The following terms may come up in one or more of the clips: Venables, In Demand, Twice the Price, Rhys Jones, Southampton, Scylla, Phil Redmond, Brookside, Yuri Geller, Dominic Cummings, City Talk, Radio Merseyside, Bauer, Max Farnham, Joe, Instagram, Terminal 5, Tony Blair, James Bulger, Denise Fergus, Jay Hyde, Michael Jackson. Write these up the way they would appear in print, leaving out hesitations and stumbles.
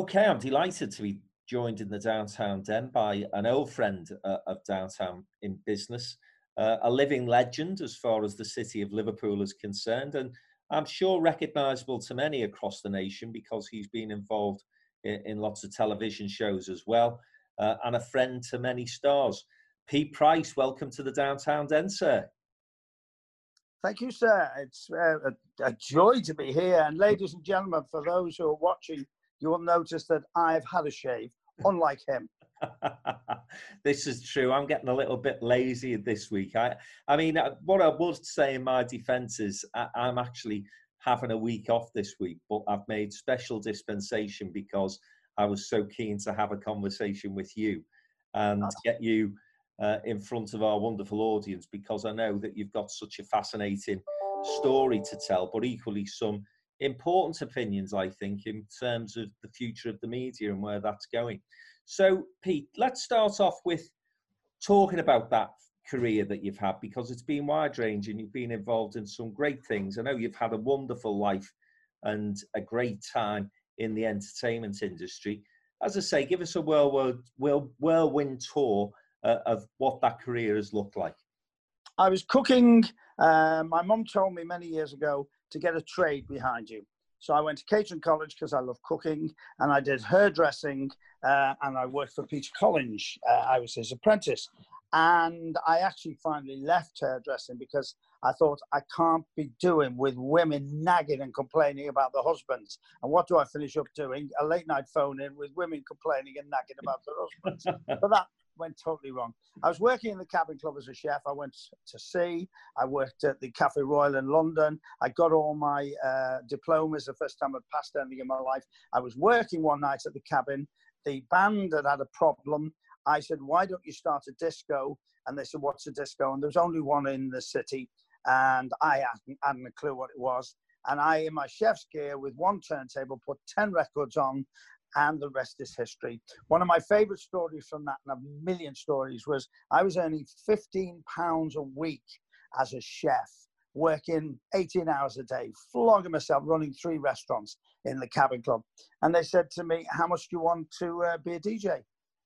Okay, I'm delighted to be joined in the Downtown Den by an old friend of Downtown in business, a living legend as far as the city of Liverpool is concerned, and I'm sure recognisable to many across the nation because he's been involved in lots of television shows as well, and a friend to many stars. Pete Price, welcome to the Downtown Den, sir. Thank you, sir. It's a joy to be here. And ladies and gentlemen, for those who are watching, you will notice that I've had a shave, unlike him. This is true. I'm getting a little bit lazy this week. I mean, what I would say in my defence is I'm actually having a week off this week, but I've made special dispensation because I was so keen to have a conversation with you and get you in front of our wonderful audience, because I know that you've got such a fascinating story to tell, but equally some important opinions, I think, in terms of the future of the media and where that's going. So, Pete, let's start off with talking about that career that you've had, because it's been wide-ranging. You've been involved in some great things. I know you've had a wonderful life and a great time in the entertainment industry. As I say, give us a whirlwind tour of what that career has looked like. I was cooking. My mum told me many years ago to get a trade behind you. So I went to Catering College because I love cooking, and I did hairdressing, and I worked for Peter Collins. I was his apprentice. And I actually finally left hairdressing because I thought, I can't be doing with women nagging and complaining about their husbands. And what do I finish up doing? A late night phone in with women complaining and nagging about their husbands. But that went totally wrong. I was working in the Cabin Club as a chef. I went to sea. I worked at the Cafe Royal in London. I got all my diplomas the first time I'd passed anything in my life. I was working one night at the Cabin. The band had had a problem. I said, why don't you start a disco? And they said, what's a disco? And there was only one in the city. And I hadn't a clue what it was. And I, in my chef's gear, with one turntable, put 10 records on, and the rest is history. One of my favourite stories from that, and a million stories, was I was earning £15 a week as a chef, working 18 hours a day, flogging myself, running 3 restaurants in the Cabin Club. And they said to me, how much do you want to be a DJ?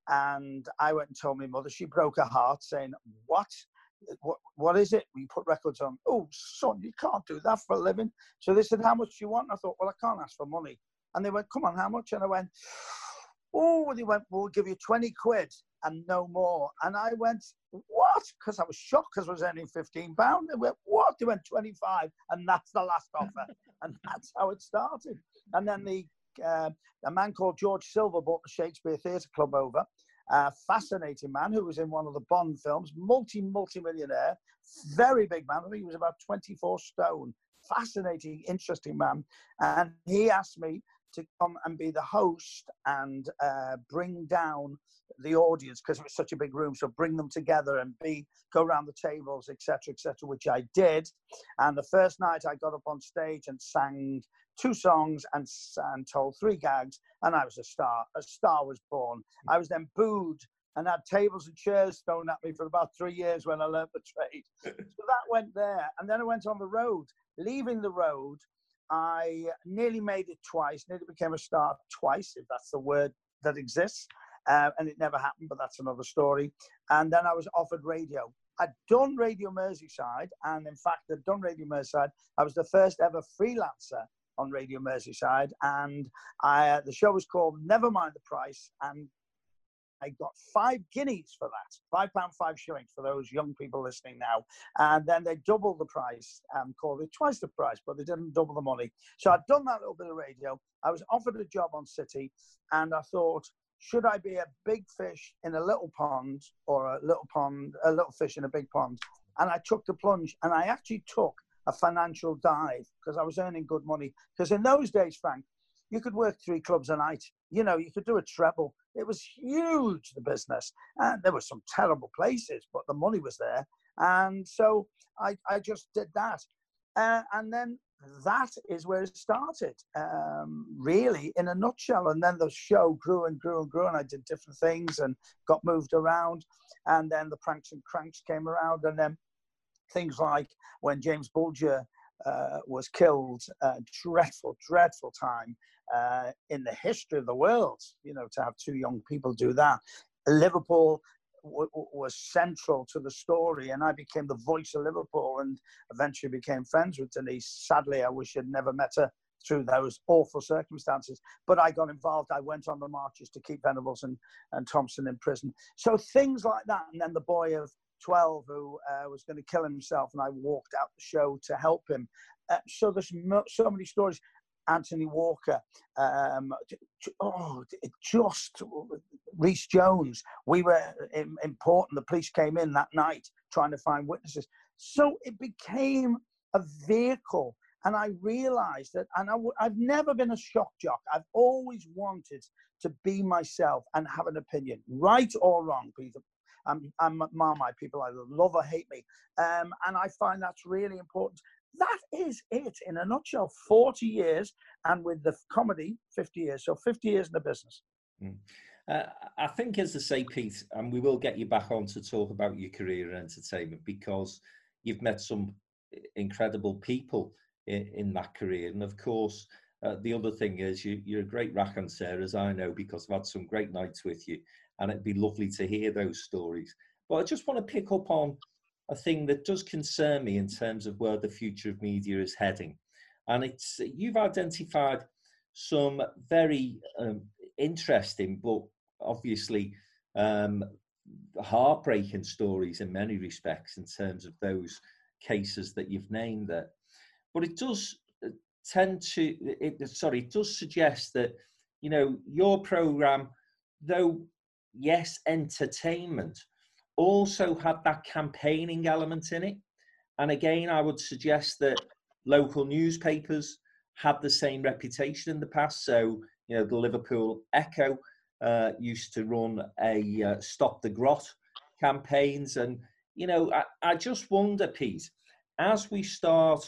And I went and told my mother. She broke her heart, saying, what is it? We put records on. Oh, son, you can't do that for a living. So they said, how much do you want? And I thought, well, I can't ask for money. And they went, come on, how much? And I went, oh, and they went, we'll give you 20 quid and no more. And I went, what? Because I was shocked, because I was earning £15. They went, what? They went 25, and that's the last offer. And that's how it started. And then a man called George Silver bought the Shakespeare Theatre Club over. A fascinating man who was in one of the Bond films, multi-millionaire, very big man. I think he was about 24 stone. Fascinating, interesting man. And he asked me to come and be the host and bring down the audience, because it was such a big room, so bring them together and go around the tables, etc., which I did. And the first night I got up on stage and sang 2 songs and told 3 gags, and I was a star. A star was born. I was then booed and had tables and chairs thrown at me for about 3 years when I learnt the trade. So that went there. And then I went on the road. Leaving the road, I nearly made it twice, nearly became a star twice, if that's the word that exists. And it never happened, but that's another story. And then I was offered radio. I'd done Radio Merseyside, and in fact, I'd done Radio Merseyside. I was the first ever freelancer on Radio Merseyside, and the show was called Never Mind the Price, and I got 5 guineas for that, £5.5 for those young people listening now. And then they doubled the price and called it Twice the Price, but they didn't double the money. So I'd done that little bit of radio. I was offered a job on City, and I thought, should I be a big fish in a little pond, or a little fish in a big pond? And I took the plunge, and I actually took a financial dive because I was earning good money. Because in those days, Frank, you could work 3 clubs a night. You know, you could do a treble. It was huge, the business. And there were some terrible places, but the money was there. And so I just did that. And then that is where it started, really, in a nutshell. And then the show grew and grew and grew, and I did different things and got moved around. And then the Pranks and Cranks came around. And then things like when James Bulger was killed. Dreadful, dreadful time in the history of the world, you know, to have two young people do that. Liverpool was central to the story, and I became the voice of Liverpool and eventually became friends with Denise. Sadly, I wish I'd never met her through those awful circumstances, but I got involved. I went on the marches to keep Venables and Thompson in prison. So things like that. And then the boy of 12 who was going to kill himself, and I walked out the show to help him. So there's so many stories. Anthony Walker, Rhys Jones. We were in port and the police came in that night trying to find witnesses. So it became a vehicle. And I realized that, and I've never been a shock jock. I've always wanted to be myself and have an opinion, right or wrong. Peter, I'm Marmite, people either love or hate me. And I find that's really important. That is it in a nutshell. 40 years, and with the comedy, 50 years. So 50 years in the business. Mm. I think, as I say, Pete, and we will get you back on to talk about your career in entertainment, because you've met some incredible people in that career. And of course, the other thing is you're a great raconteur, as I know, because I've had some great nights with you, and it'd be lovely to hear those stories. But I just want to pick up on a thing that does concern me in terms of where the future of media is heading. And it's, you've identified some very interesting, but obviously heartbreaking stories in many respects in terms of those cases that you've named there. But it does tend to, it does suggest that, you know, your programme, though, yes, entertainment, also had that campaigning element in it. And again, I would suggest that local newspapers had the same reputation in the past. So, you know, the Liverpool Echo used to run a Stop the Grot campaigns. And, you know, I just wonder, Pete, as we start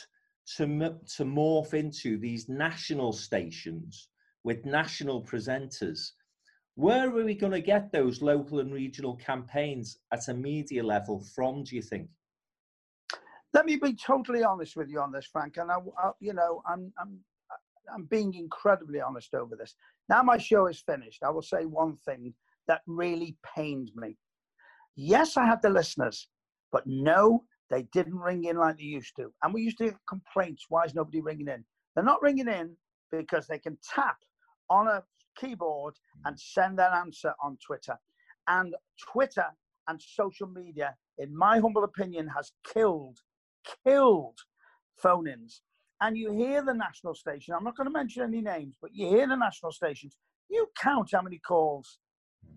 to morph into these national stations with national presenters, where are we going to get those local and regional campaigns at a media level from, do you think? Let me be totally honest with you on this, Frank. And I you know, I'm being incredibly honest over this. Now my show is finished, I will say one thing that really pained me. Yes, I had the listeners, but no, they didn't ring in like they used to. And we used to get complaints, why is nobody ringing in? They're not ringing in because they can tap on a keyboard and send their answer on Twitter. And Twitter and social media, in my humble opinion, has killed phone-ins. And you hear the national station, I'm not going to mention any names, but you hear the national stations, you count how many calls,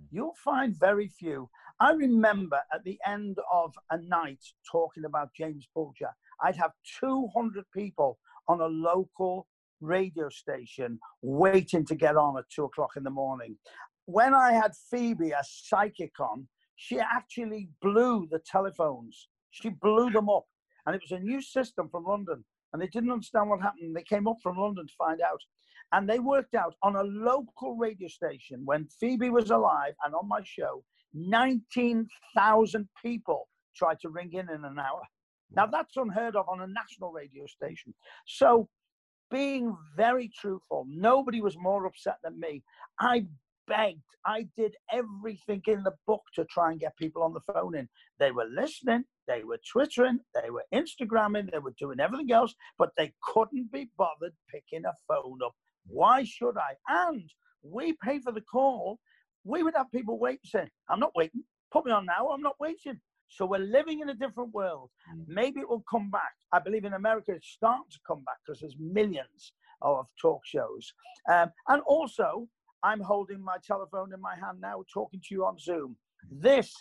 you'll find very few. I remember at the end of a night talking about James Bulger, I'd have 200 people on a local radio station waiting to get on at 2 o'clock in the morning. When I had Phoebe, a psychic, on, she actually blew the telephones. She blew them up. And it was a new system from London. And they didn't understand what happened. They came up from London to find out. And they worked out on a local radio station when Phoebe was alive and on my show, 19,000 people tried to ring in an hour. Now that's unheard of on a national radio station. So being very truthful, nobody was more upset than me. I begged. I did everything in the book to try and get people on the phone in. They were listening. They were Twittering. They were Instagramming. They were doing everything else, but they couldn't be bothered picking a phone up. Why should I? And we pay for the call. We would have people waiting saying, I'm not waiting. Put me on now. I'm not waiting. So we're living in a different world. Maybe it will come back. I believe in America it's starting to come back because there's millions of talk shows. And also, I'm holding my telephone in my hand now, talking to you on Zoom. This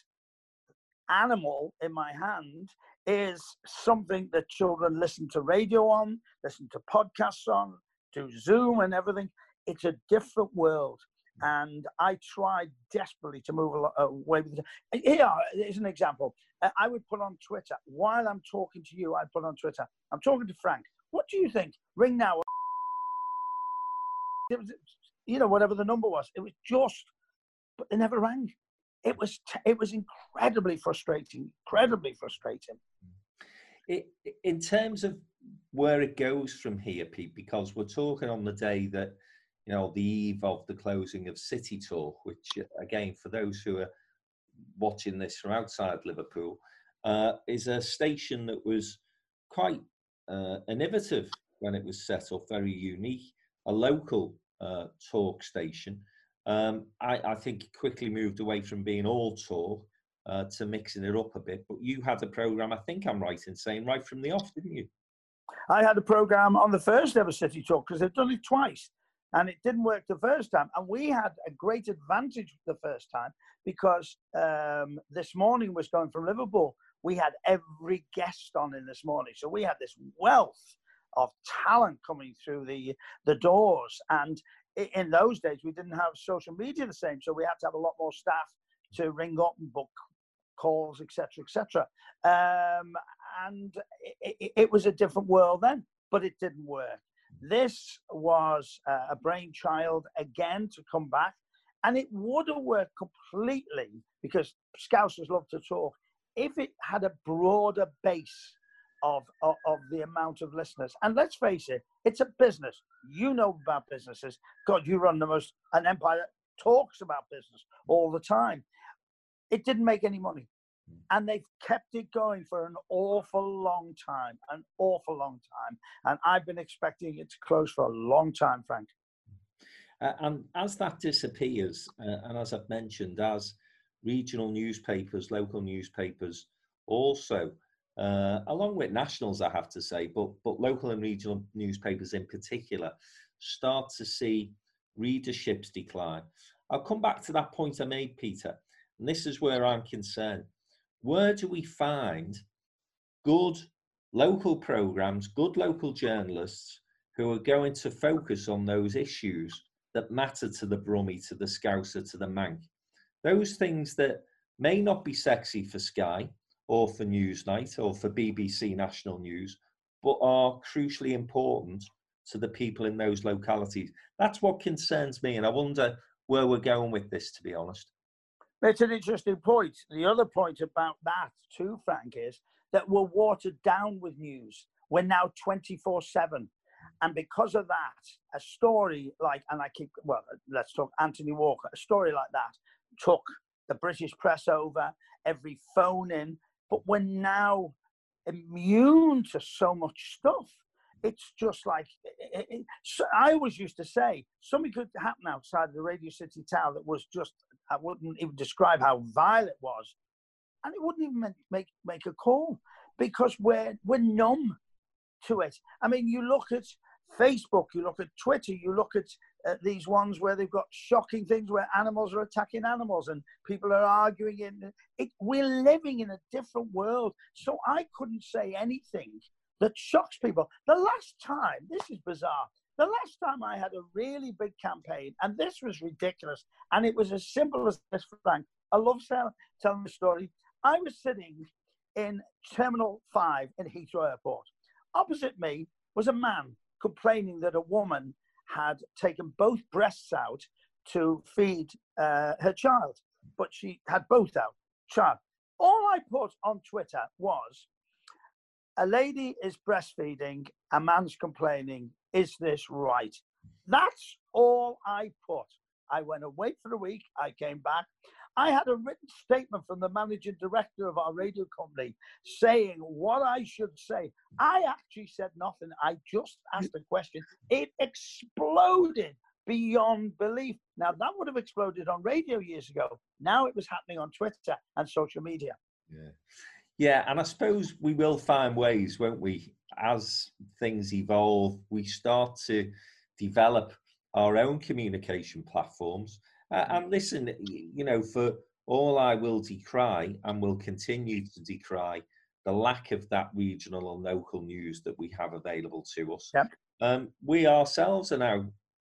animal in my hand is something that children listen to radio on, listen to podcasts on, do Zoom and everything. It's a different world. And I tried desperately to move away with it. Here is an example. I would put on Twitter, while I'm talking to you, I'd put on Twitter, I'm talking to Frank, what do you think? Ring now. It was, you know, whatever the number was. It was just, but they never rang. It was incredibly frustrating. In terms of where it goes from here, Pete, because we're talking on the day that, you know, the eve of the closing of City Talk, which, again, for those who are watching this from outside Liverpool, is a station that was quite innovative when it was set up, very unique, a local talk station. I think it quickly moved away from being all talk to mixing it up a bit. But you had the programme, I think I'm right in saying, right from the off, didn't you? I had a programme on the first ever City Talk, because they've done it twice and it didn't work the first time. And we had a great advantage the first time, because This Morning was going from Liverpool. We had every guest on in This Morning. So we had this wealth of talent coming through the doors. And in those days, we didn't have social media the same. So we had to have a lot more staff to ring up and book calls, etc., etc. And it was a different world then, but it didn't work. This was a brainchild again to come back, and it would have worked completely, because Scousers love to talk, if it had a broader base of the amount of listeners. And let's face it, it's a business. You know about businesses. God, you run the most, an Empire talks about business all the time. It didn't make any money, and they've kept it going for an awful long time. And I've been expecting it to close for a long time, Frank. And as that disappears, and as I've mentioned, as regional newspapers, local newspapers also, along with nationals, I have to say, but local and regional newspapers in particular, start to see readerships decline. I'll come back to that point I made, Peter, and this is where I'm concerned. Where do we find good local programmes, good local journalists who are going to focus on those issues that matter to the Brummie, to the Scouser, to the Manc? Those things that may not be sexy for Sky or for Newsnight or for BBC National News, but are crucially important to the people in those localities. That's what concerns me, and I wonder where we're going with this, to be honest. It's an interesting point. The other point about that too, Frank, is that we're watered down with news. We're now 24/7. And because of that, a story like, and I keep, well, let's talk Anthony Walker, a story like that took the British press over, every phone in, but we're now immune to so much stuff. It's just like, I always used to say, something could happen outside the Radio City Tower that was just, I wouldn't even describe how vile it was, and it wouldn't even make a call, because we're numb to it. I mean, you look at Facebook, you look at Twitter, you look at these ones where they've got shocking things where animals are attacking animals and people are arguing. We're living in a different world, so I couldn't say anything that shocks people. The last time, this is bizarre, the last time I had a really big campaign, and this was ridiculous, and it was as simple as this, Frank. I love telling the story. I was sitting in Terminal 5 in Heathrow Airport. Opposite me was a man complaining that a woman had taken both breasts out to feed her child, but she had both out, child. All I put on Twitter was, a lady is breastfeeding, a man's complaining, is this right? That's all I put. I went away for a week. I came back. I had a written statement from the managing director of our radio company saying what I should say. I actually said nothing. I just asked a question. It exploded beyond belief. Now, that would have exploded on radio years ago. Now it was happening on Twitter and social media. Yeah. Yeah, and I suppose we will find ways, won't we? As things evolve, we start to develop our own communication platforms. And listen, you know, for all I will decry and will continue to decry the lack of that regional and local news that we have available to us. Yep. We ourselves are now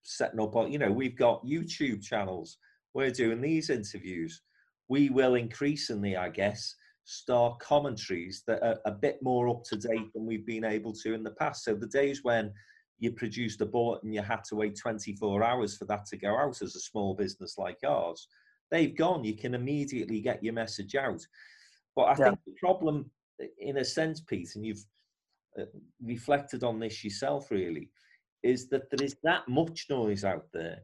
setting up, you know, we've got YouTube channels. We're doing these interviews. We will increasingly, I guess, star commentaries that are a bit more up to date than we've been able to in the past. So the days when you produced a bulletin, you had to wait 24 hours for that to go out as a small business like ours, they've gone. You can immediately get your message out. But I think the problem, in a sense, Pete, and you've reflected on this yourself, really, is that there is that much noise out there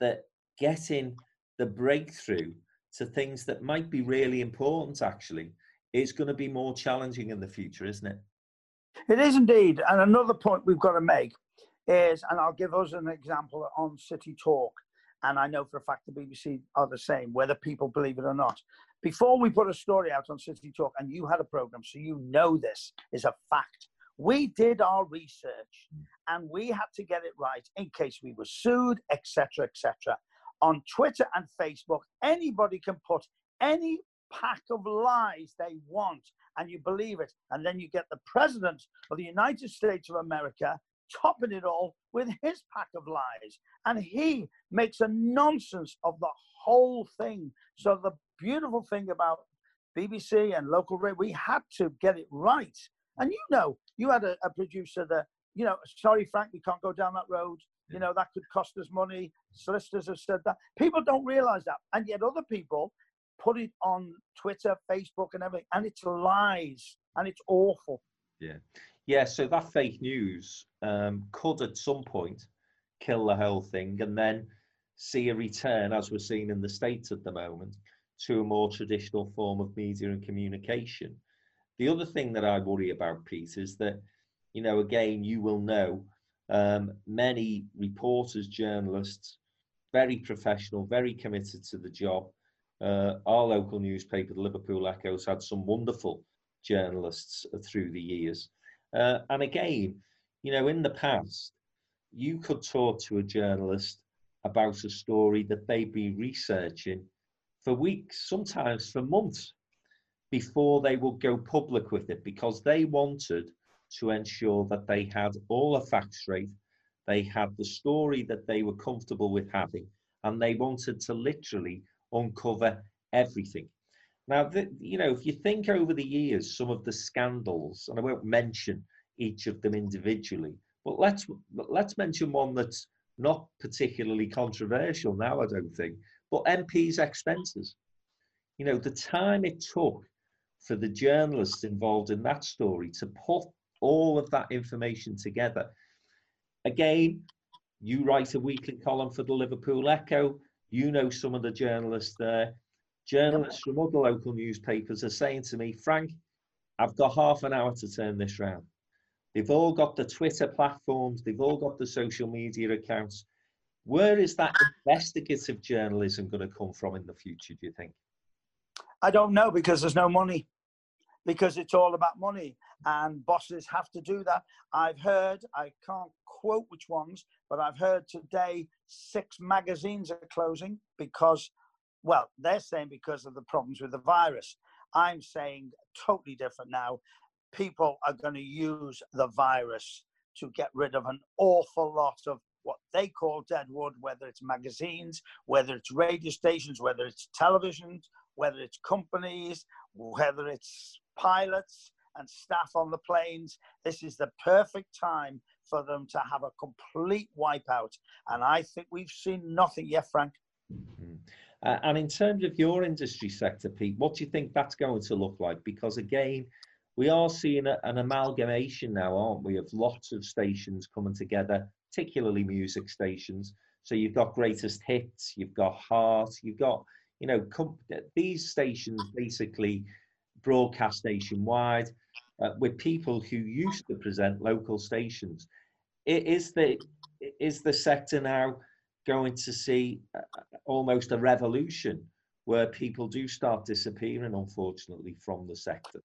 that getting the breakthrough to things that might be really important, actually, is going to be more challenging in the future, isn't it? It is indeed. And another point we've got to make is, and I'll give us an example on City Talk, and I know for a fact the BBC are the same, whether people believe it or not. Before we put a story out on City Talk, and you had a programme, so you know this is a fact, we did our research and we had to get it right in case we were sued, etc., etc. On Twitter and Facebook, anybody can put any pack of lies they want and you believe it. And then you get the President of the United States of America topping it all with his pack of lies. And he makes a nonsense of the whole thing. So the beautiful thing about BBC and local radio, we had to get it right. And you know, you had a producer that, you know, sorry, Frank, we can't go down that road. You know, that could cost us money. Solicitors have said that. People don't realize that. And yet other people put it on Twitter, Facebook and everything. And it's lies. And it's awful. Yeah. Yeah, so that fake news could at some point kill the whole thing and then see a return, as we're seeing in the States at the moment, to a more traditional form of media and communication. The other thing that I worry about, Pete, is that, you know, again, you will know, many reporters, journalists, very professional, very committed to the job. Our local newspaper, the Liverpool Echo, has had some wonderful journalists through the years. And again, you know, in the past, you could talk to a journalist about a story that they'd been researching for weeks, sometimes for months, before they would go public with it, because they wanted to ensure that they had all the facts straight, they had the story that they were comfortable with having, and they wanted to literally uncover everything. Now, you know, if you think over the years, some of the scandals, and I won't mention each of them individually, but let's mention one that's not particularly controversial now, I don't think, but MPs' expenses. You know, the time it took for the journalists involved in that story to put all of that information together. Again, you write a weekly column for the Liverpool Echo, you know some of the journalists there. Journalists from other local newspapers are saying to me, Frank, I've got half an hour to turn this round. They've all got the Twitter platforms, they've all got the social media accounts. Where is that investigative journalism going to come from in the future, do you think? I don't know, because there's no money, because it's all about money, and bosses have to do that. I've heard, I can't quote which ones, but I've heard today 6 magazines are closing because, well, they're saying because of the problems with the virus. I'm saying totally different now. People are going to use the virus to get rid of an awful lot of what they call deadwood, whether it's magazines, whether it's radio stations, whether it's television, whether it's companies, whether it's pilots and staff on the planes. This is the perfect time for them to have a complete wipeout. And I think we've seen nothing yet, Frank. Mm-hmm. And in terms of your industry sector, Pete, what do you think that's going to look like? Because again, we are seeing an amalgamation now, aren't we, of lots of stations coming together, particularly music stations. So you've got Greatest Hits, you've got Heart, you've got, you know, these stations basically broadcast nationwide with people who used to present local stations. Is the sector now going to see almost a revolution where people do start disappearing, unfortunately, from the sector?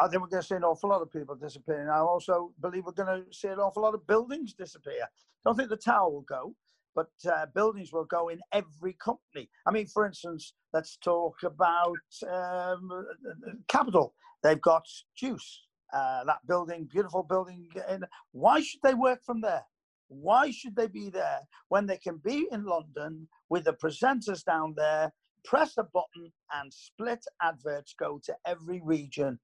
I think we're going to see an awful lot of people disappearing. I also believe we're going to see an awful lot of buildings disappear. I don't think the tower will go, but buildings will go in every company. I mean, for instance, let's talk about Capital. They've got Juice, that building, beautiful building. Why should they work from there? Why should they be there when they can be in London with the presenters down there, press a button and split adverts go to every region?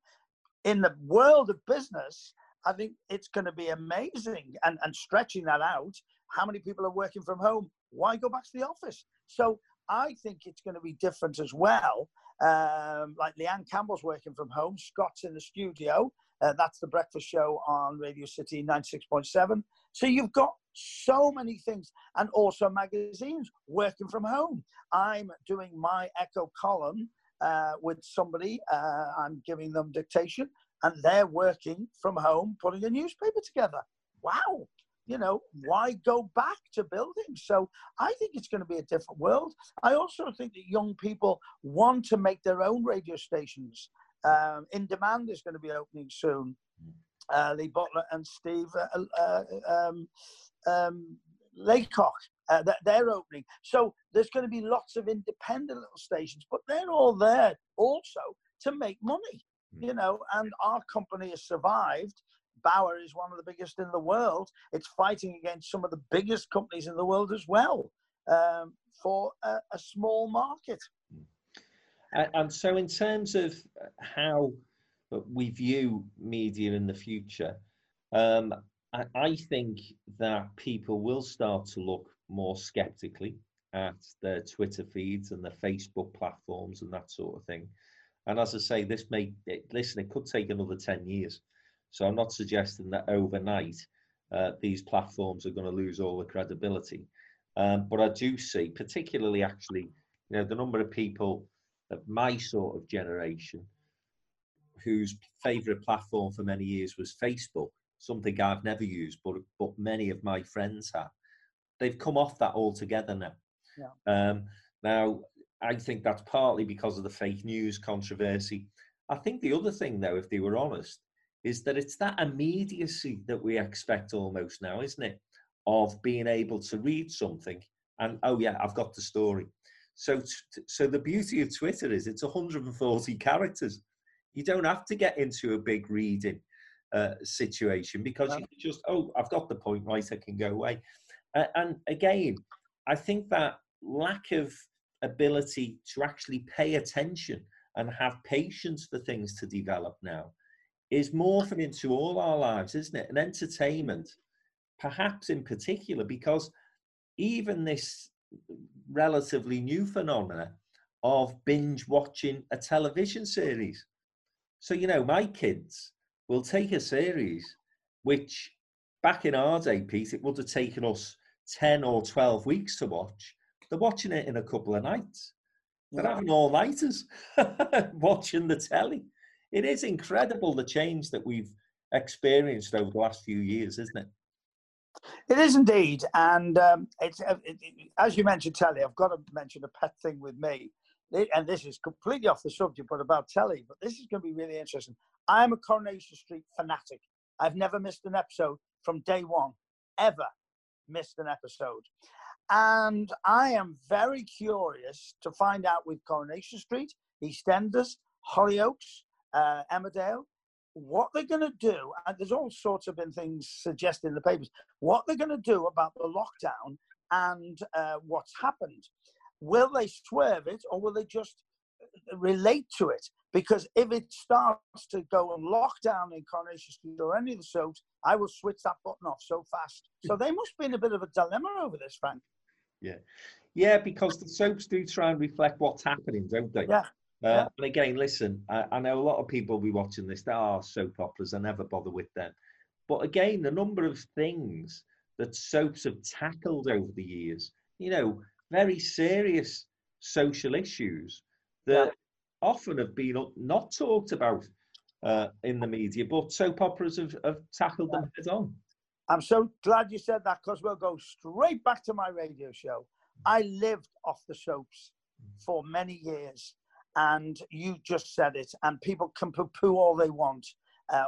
In the world of business, I think it's going to be amazing. And stretching that out, how many people are working from home? Why go back to the office? So I think it's going to be different as well. Like Leanne Campbell's working from home, Scott's in the studio, That's the breakfast show on Radio City 96.7. So you've got so many things, and also magazines, working from home. I'm doing my Echo column with somebody. I'm giving them dictation, and they're working from home, putting a newspaper together. Wow. You know, why go back to buildings? So I think it's going to be a different world. I also think that young people want to make their own radio stations. In Demand is going to be opening soon. Lee Butler and Steve Laycock, they're opening. So there's going to be lots of independent little stations, but they're all there also to make money, you know, and our company has survived. Bauer is one of the biggest in the world. It's fighting against some of the biggest companies in the world as well, for a small market. And so in terms of how we view media in the future, I think that people will start to look more skeptically at their Twitter feeds and their Facebook platforms and that sort of thing. And as I say, this it could take another 10 years. So I'm not suggesting that overnight these platforms are going to lose all the credibility. But I do see, particularly actually, you know, the number of people of my sort of generation whose favourite platform for many years was Facebook, something I've never used, but many of my friends have. They've come off that altogether now. Yeah. Now, I think that's partly because of the fake news controversy. I think the other thing, though, if they were honest, is that it's that immediacy that we expect almost now, isn't it? Of being able to read something and, oh yeah, I've got the story. So the beauty of Twitter is it's 140 characters. You don't have to get into a big reading situation because you can just, oh, I've got the point, right, I can go away. And again, I think that lack of ability to actually pay attention and have patience for things to develop now is morphing into all our lives, isn't it? And entertainment, perhaps in particular, because even this relatively new phenomena of binge watching a television series. So, you know, my kids will take a series, which back in our day, Pete, it would have taken us 10 or 12 weeks to watch. They're watching it in a couple of nights. They're having all-nighters watching the telly. It is incredible, the change that we've experienced over the last few years, isn't it? It is indeed. And as you mentioned telly, I've got to mention a pet thing with me. And this is completely off the subject, but about telly. But this is going to be really interesting. I'm a Coronation Street fanatic. I've never missed an episode from day one, ever missed an episode. And I am very curious to find out with Coronation Street, EastEnders, Hollyoaks, Emmerdale, what they're going to do, and there's all sorts of been things suggested in the papers, what they're going to do about the lockdown and what's happened. Will they swerve it, or will they just relate to it? Because if it starts to go on lockdown in Coronation Street or any of the soaps, I will switch that button off so fast. So they must be in a bit of a dilemma over this, Frank. Yeah. Yeah, because the soaps do try and reflect what's happening, don't they? Yeah. And again, listen, I know a lot of people will be watching this. There are soap operas. I never bother with them. But again, the number of things that soaps have tackled over the years, you know, very serious social issues that often have been not talked about in the media, but soap operas have tackled them head on. I'm so glad you said that, because we'll go straight back to my radio show. I lived off the soaps for many years. And you just said it, and people can poo-poo all they want,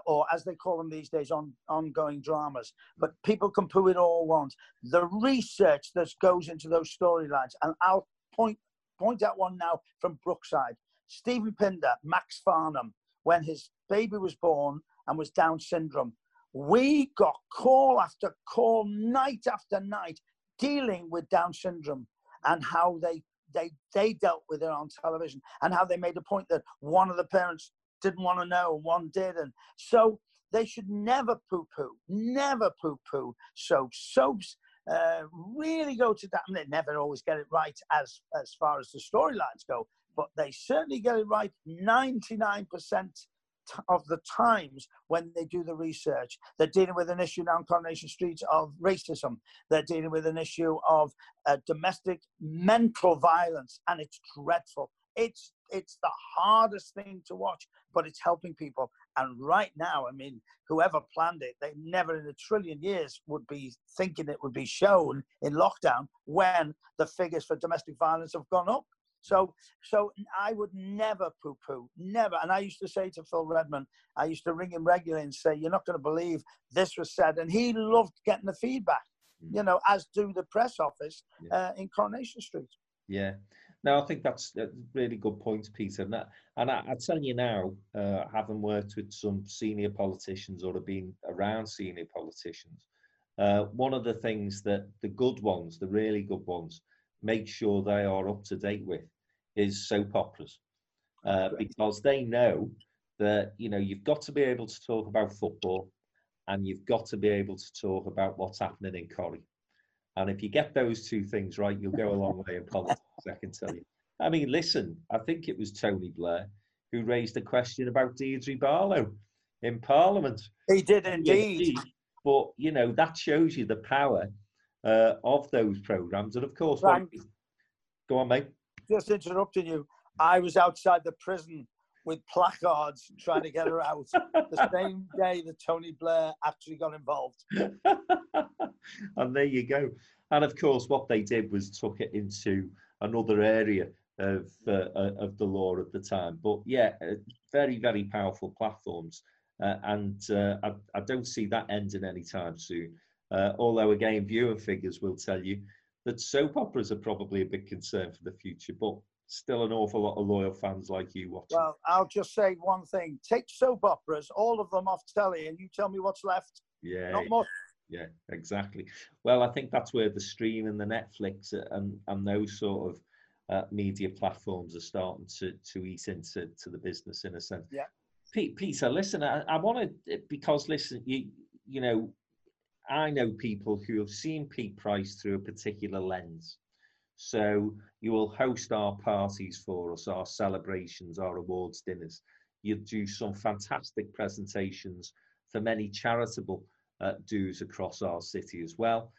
or as they call them these days, ongoing dramas. But people can poo it all want. The research that goes into those storylines, and I'll point out one now from Brookside. Stephen Pinder, Max Farnham, when his baby was born and was Down syndrome, we got call after call, night after night, dealing with Down syndrome and how they dealt with it on television, and how they made a point that one of the parents didn't want to know and one did. And so they should never poo-poo. So soaps really go to that, and they never always get it right as far as the storylines go, but they certainly get it right 99% of the times when they do the research. They're dealing with an issue now on Coronation Street of racism. They're dealing with an issue of domestic mental violence, and it's dreadful. It's the hardest thing to watch, but it's helping people. And right now, I mean, whoever planned it, they never in a trillion years would be thinking it would be shown in lockdown when the figures for domestic violence have gone up. So I would never poo-poo, never. And I used to say to Phil Redmond, I used to ring him regularly and say, you're not going to believe this was said. And he loved getting the feedback, you know, as do the press office in Coronation Street. Yeah. No, I think that's really good points, Peter. And I tell you now, having worked with some senior politicians or been around senior politicians, one of the things that the good ones, the really good ones, make sure they are up to date with is soap operas, because they know that, you know, you've got to be able to talk about football and you've got to be able to talk about what's happening in Corrie. And if you get those two things right, you'll go a long way in politics, I can tell you. I mean, listen, I think it was Tony Blair who raised a question about Deirdre Barlow in Parliament. He did indeed. But, you know, that shows you the power of those programmes. And of course, Frank, go on, mate. Just interrupting you. I was outside the prison with placards trying to get her out the same day that Tony Blair actually got involved. And there you go. And of course, what they did was took it into another area of the law at the time. But yeah, very, very powerful platforms. And I don't see that ending anytime soon. Although, again, viewing figures will tell you that soap operas are probably a big concern for the future, but still an awful lot of loyal fans like you watching. Well, I'll just say one thing. Take soap operas, all of them off telly, and you tell me what's left. Yeah. Not much. Yeah, exactly. Well, I think that's where the stream and the Netflix and those sort of media platforms are starting to eat into the business in a sense. Yeah. Peter, listen, I want to, because listen, you know, I know people who have seen Pete Price through a particular lens. So you will host our parties for us, our celebrations, our awards dinners. You do some fantastic presentations for many charitable dues across our city as well,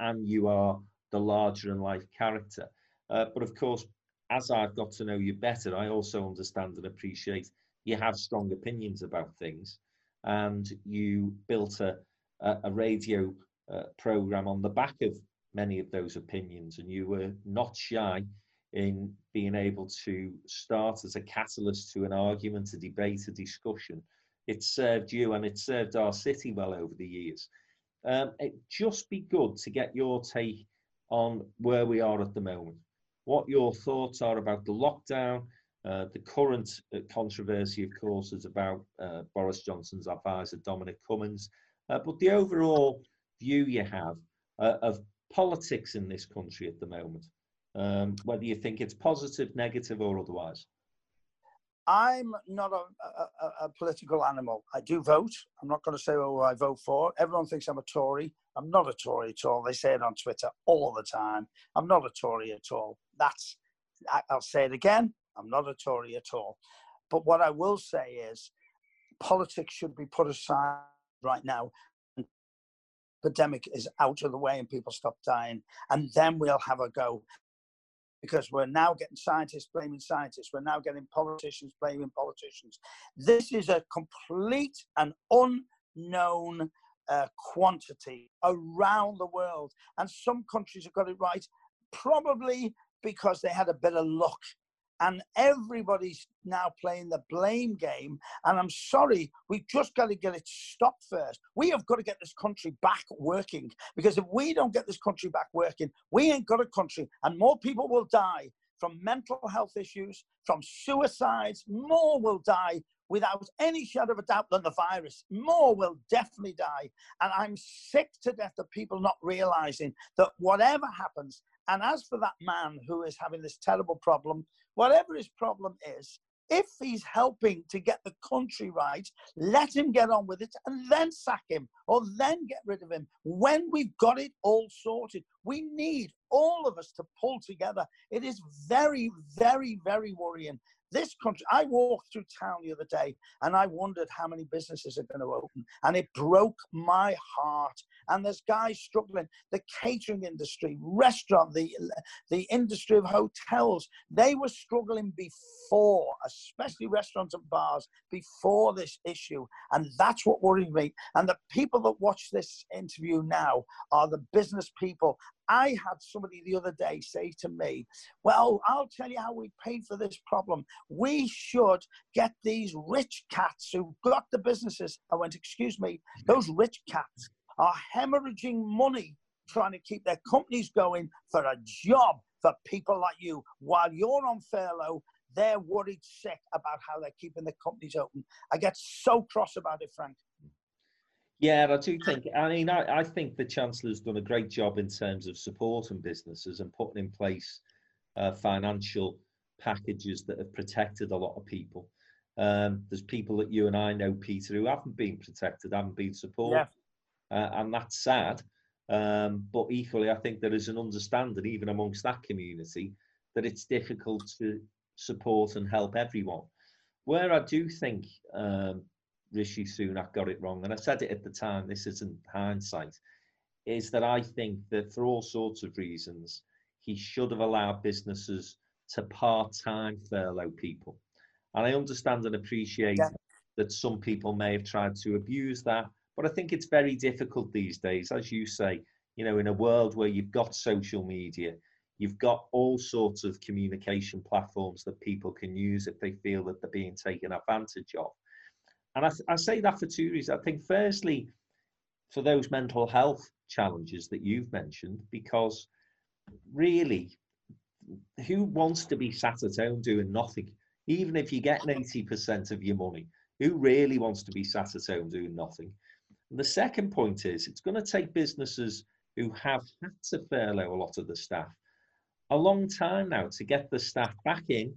and you are the larger in life character, but of course, as I've got to know you better, I also understand and appreciate you have strong opinions about things, and you built a radio program on the back of many of those opinions, and you were not shy in being able to start as a catalyst to an argument, a debate, a discussion. It served you and it served our city well over the years. It'd just be good to get your take on where we are at the moment, what your thoughts are about the lockdown, the current controversy, of course, is about Boris Johnson's advisor, Dominic Cummings, but the overall view you have of politics in this country at the moment, whether you think it's positive, negative, or otherwise. I'm not a political animal. I do vote. I'm not going to say who I vote for. Everyone thinks I'm a Tory. I'm not a Tory at all. They say it on Twitter all the time. I'm not a Tory at all. I'll say it again. I'm not a Tory at all. But what I will say is politics should be put aside right now. The pandemic is out of the way and people stop dying. And then we'll have a go. Because we're now getting scientists blaming scientists. We're now getting politicians blaming politicians. This is a complete and unknown quantity around the world. And some countries have got it right, probably because they had a bit of luck. And everybody's now playing the blame game. And I'm sorry, we've just got to get it stopped first. We have got to get this country back working. Because if we don't get this country back working, we ain't got a country. And more people will die from mental health issues, from suicides. More will die without any shadow of a doubt than the virus. More will definitely die. And I'm sick to death of people not realizing that whatever happens. And as for that man who is having this terrible problem, whatever his problem is, if he's helping to get the country right, let him get on with it and then sack him or then get rid of him. When we've got it all sorted, We need all of us to pull together. It is very, very, very worrying. This country, I walked through town the other day and I wondered how many businesses are going to open, and it broke my heart. And there's guys struggling, the catering industry, restaurant, the industry of hotels. They were struggling before, especially restaurants and bars, before this issue. And that's what worried me. And the people that watch this interview now are the business people. I had somebody the other day say to me, well, I'll tell you how we paid for this problem. We should get these rich cats who've got the businesses. I went, excuse me, those rich cats are hemorrhaging money trying to keep their companies going for a job for people like you. While you're on furlough, they're worried sick about how they're keeping their companies open. I get so cross about it, Frank. Yeah, I do think, I think the Chancellor's done a great job in terms of supporting businesses and putting in place financial packages that have protected a lot of people. There's people that you and I know, Peter, who haven't been protected, haven't been supported. Yeah. And that's sad. But equally, I think there is an understanding, even amongst that community, that it's difficult to support and help everyone. Where I do think... Rishi Sunak got it wrong, and I said it at the time, this isn't hindsight, is that I think that for all sorts of reasons he should have allowed businesses to part-time furlough people. And I understand and appreciate that some people may have tried to abuse that, but I think it's very difficult these days, as you say, you know, in a world where you've got social media, you've got all sorts of communication platforms that people can use if they feel that they're being taken advantage of. And I say that for two reasons. I think firstly, for those mental health challenges that you've mentioned, because really, who wants to be sat at home doing nothing? Even if you're getting 80% of your money, who really wants to be sat at home doing nothing? And the second point is, it's going to take businesses who have had to furlough a lot of the staff a long time now to get the staff back in,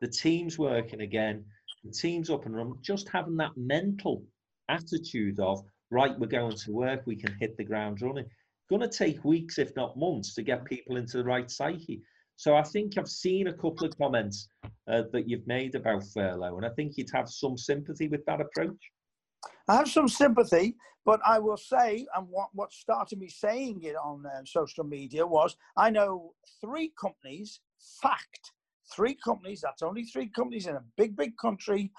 the teams working again, teams up and running, just having that mental attitude of, right, we're going to work, we can hit the ground running. Going to take weeks, if not months, to get people into the right psyche. So I think I've seen a couple of comments that you've made about furlough, and I think you'd have some sympathy with that approach. I have some sympathy, but I will say, and what started me saying it on social media was, I know three companies, fact, three companies, that's only three companies in a big, big country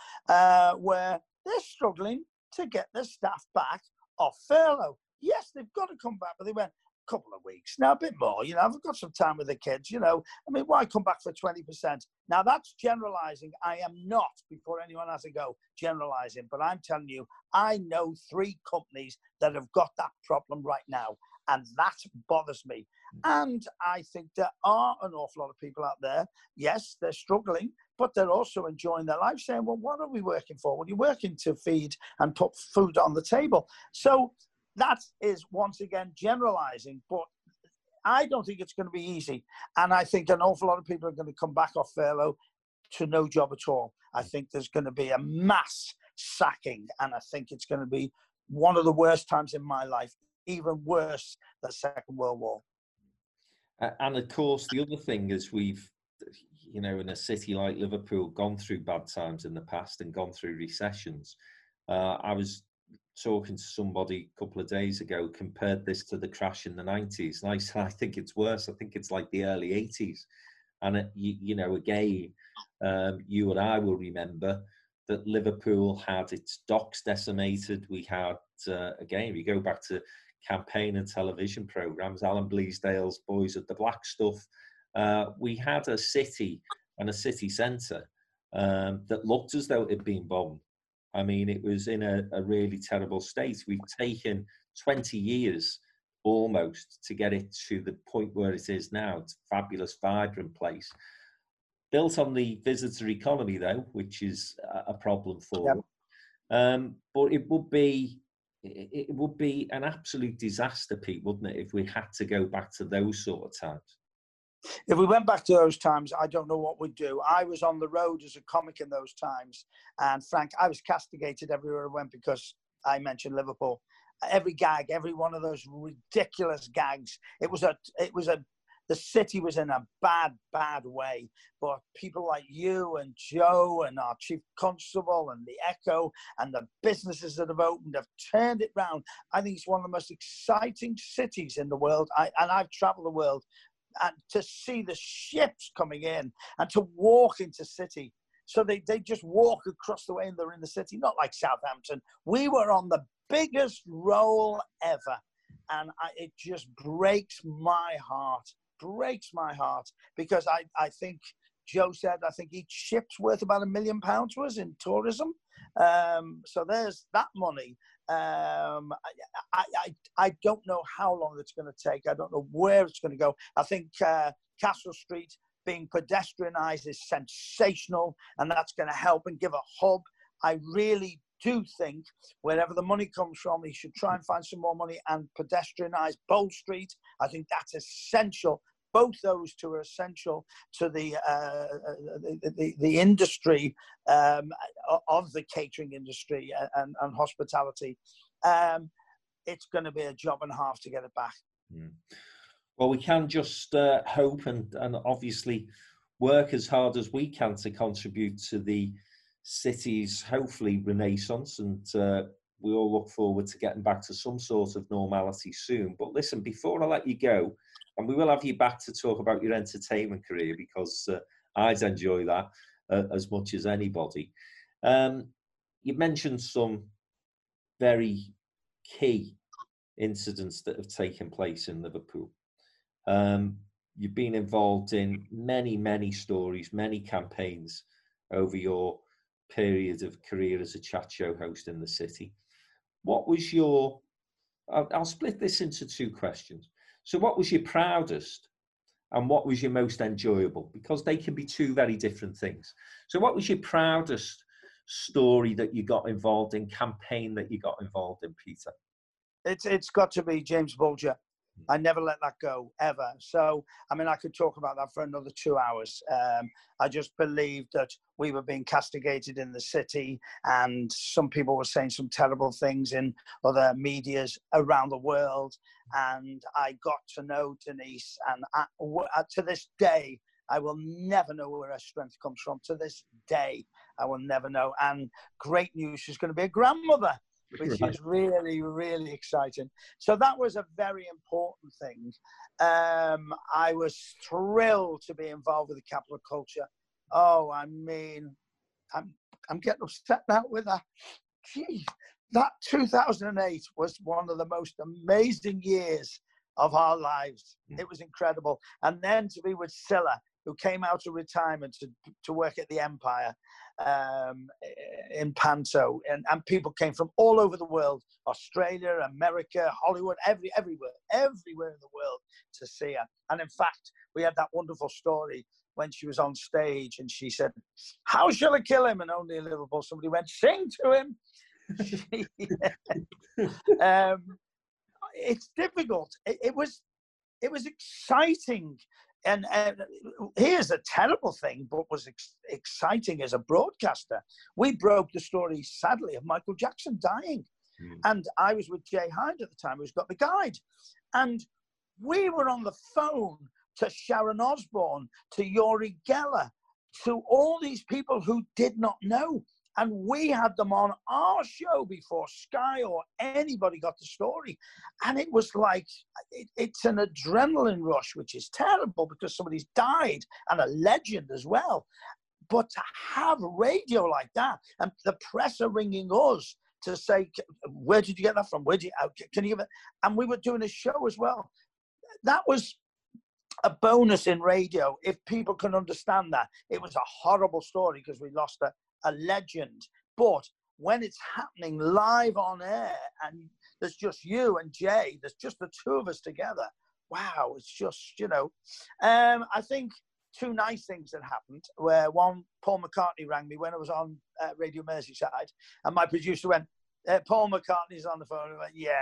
where they're struggling to get their staff back off furlough. Yes, they've got to come back, but they went a couple of weeks, now a bit more, you know, I've got some time with the kids, you know. I mean, why come back for 20%? Now, that's generalising. I am not, before anyone has a go, generalising, but I'm telling you, I know three companies that have got that problem right now, and that bothers me. And I think there are an awful lot of people out there, yes, they're struggling, but they're also enjoying their life, saying, well, what are we working for? Well, you're working to feed and put food on the table. So that is, once again, generalising, but I don't think it's going to be easy. And I think an awful lot of people are going to come back off furlough to no job at all. I think there's going to be a mass sacking, and I think it's going to be one of the worst times in my life, even worse than the Second World War. And of course, the other thing is we've, you know, in a city like Liverpool, gone through bad times in the past and gone through recessions. I was talking to somebody a couple of days ago, compared this to the crash in the 90s. And I said, I think it's worse. I think it's like the early 80s. And, you know, again, you and I will remember that Liverpool had its docks decimated. We had, again, we go back to campaign and television programmes, Alan Bleasdale's Boys at the Black Stuff. We had a city and a city centre that looked as though it had been bombed. I mean, it was in a really terrible state. We've taken 20 years almost to get it to the point where it is now. It's a fabulous, vibrant place. Built on the visitor economy, though, which is a problem for them. But it would be an absolute disaster, Pete, wouldn't it, if we had to go back to those sort of times? If we went back to those times, I don't know what we'd do. I was on the road as a comic in those times. And, Frank, I was castigated everywhere I went because I mentioned Liverpool. every gag, every one of those ridiculous gags. The city was in a bad, bad way. But people like you and Joe and our chief constable and the Echo and the businesses that have opened have turned it round. I think it's one of the most exciting cities in the world. And I've traveled the world, and to see the ships coming in and to walk into city. So they just walk across the way and they're in the city, not like Southampton. We were on the biggest roll ever. And it just breaks my heart. Breaks my heart, because I think Joe said, I think each ship's worth about £1 million was in tourism. So there's that money. I don't know how long it's going to take. I don't know where it's going to go. I think Castle Street being pedestrianised is sensational, and that's going to help and give a hub. I really do think wherever the money comes from, he should try and find some more money and pedestrianise Bowl Street. I think that's essential. Both those two are essential to the industry of the catering industry and hospitality. It's going to be a job and a half to get it back. Mm. Well, we can just hope and obviously work as hard as we can to contribute to the city's hopefully renaissance, and we all look forward to getting back to some sort of normality soon. But listen, before I let you go, and we will have you back to talk about your entertainment career, because I'd enjoy that as much as anybody. You mentioned some very key incidents that have taken place in Liverpool. You've been involved in many, many stories, many campaigns over your period of career as a chat show host in the city. What was your, I'll split this into two questions. So what was your proudest and what was your most enjoyable? Because they can be two very different things. So what was your proudest story that you got involved in, campaign that you got involved in, Peter? It's got to be James Bulger. I never let that go, ever. So, I mean, I could talk about that for another 2 hours. I just believed that we were being castigated in the city, and some people were saying some terrible things in other medias around the world. And I got to know Denise, and to this day, I will never know where her strength comes from. To this day, I will never know. And great news, she's going to be a grandmother, which is really, really exciting. So that was a very important thing. I was thrilled to be involved with the capital culture. Oh, I mean, I'm getting upset now with that. Gee, that 2008 was one of the most amazing years of our lives. It was incredible. And then to be with Scylla, who came out of retirement to work at the Empire in Panto. And people came from all over the world, Australia, America, Hollywood, everywhere in the world to see her. And in fact, we had that wonderful story when she was on stage and she said, "How shall I kill him?" And only in Liverpool, somebody went, "Sing to him." It's difficult. It was exciting. And here's a terrible thing, but was exciting as a broadcaster. We broke the story, sadly, of Michael Jackson dying. Mm. And I was with Jay Hyde at the time, who's got the guide. And we were on the phone to Sharon Osbourne, to Yuri Geller, to all these people who did not know. And we had them on our show before Sky or anybody got the story. And it was like, it's an adrenaline rush, which is terrible because somebody's died and a legend as well. But to have radio like that, and the press are ringing us to say, "Where did you get that from? Where do you, can you give it?" And we were doing a show as well. That was a bonus in radio, if people can understand that. It was a horrible story because we lost a legend, but when it's happening live on air and there's just you and Jay, there's just the two of us together, wow, it's just, you know. I think two nice things that happened, where one, Paul McCartney rang me when I was on Radio Merseyside, and my producer went, "Paul McCartney's on the phone." And I went, yeah.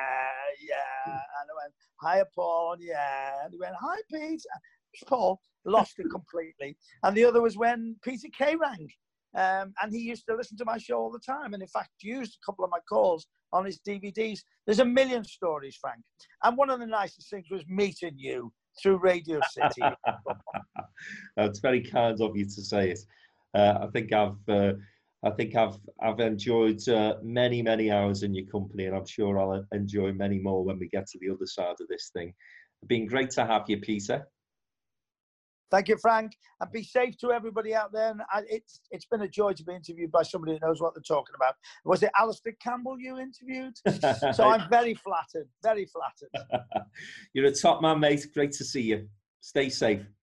And I went, "Hiya, Paul." Yeah. And he went, "Hi, Pete." Paul lost it completely. And the other was when Peter Kay rang. And he used to listen to my show all the time. And in fact, used a couple of my calls on his DVDs. There's a million stories, Frank. And one of the nicest things was meeting you through Radio City. It's very kind of you to say it. I think I've enjoyed many hours in your company, and I'm sure I'll enjoy many more when we get to the other side of this thing. It's been great to have you, Peter. Thank you, Frank, and be safe to everybody out there. And it's been a joy to be interviewed by somebody who knows what they're talking about. Was it Alistair Campbell you interviewed? So I'm very flattered, very flattered. You're a top man, mate. Great to see you. Stay safe.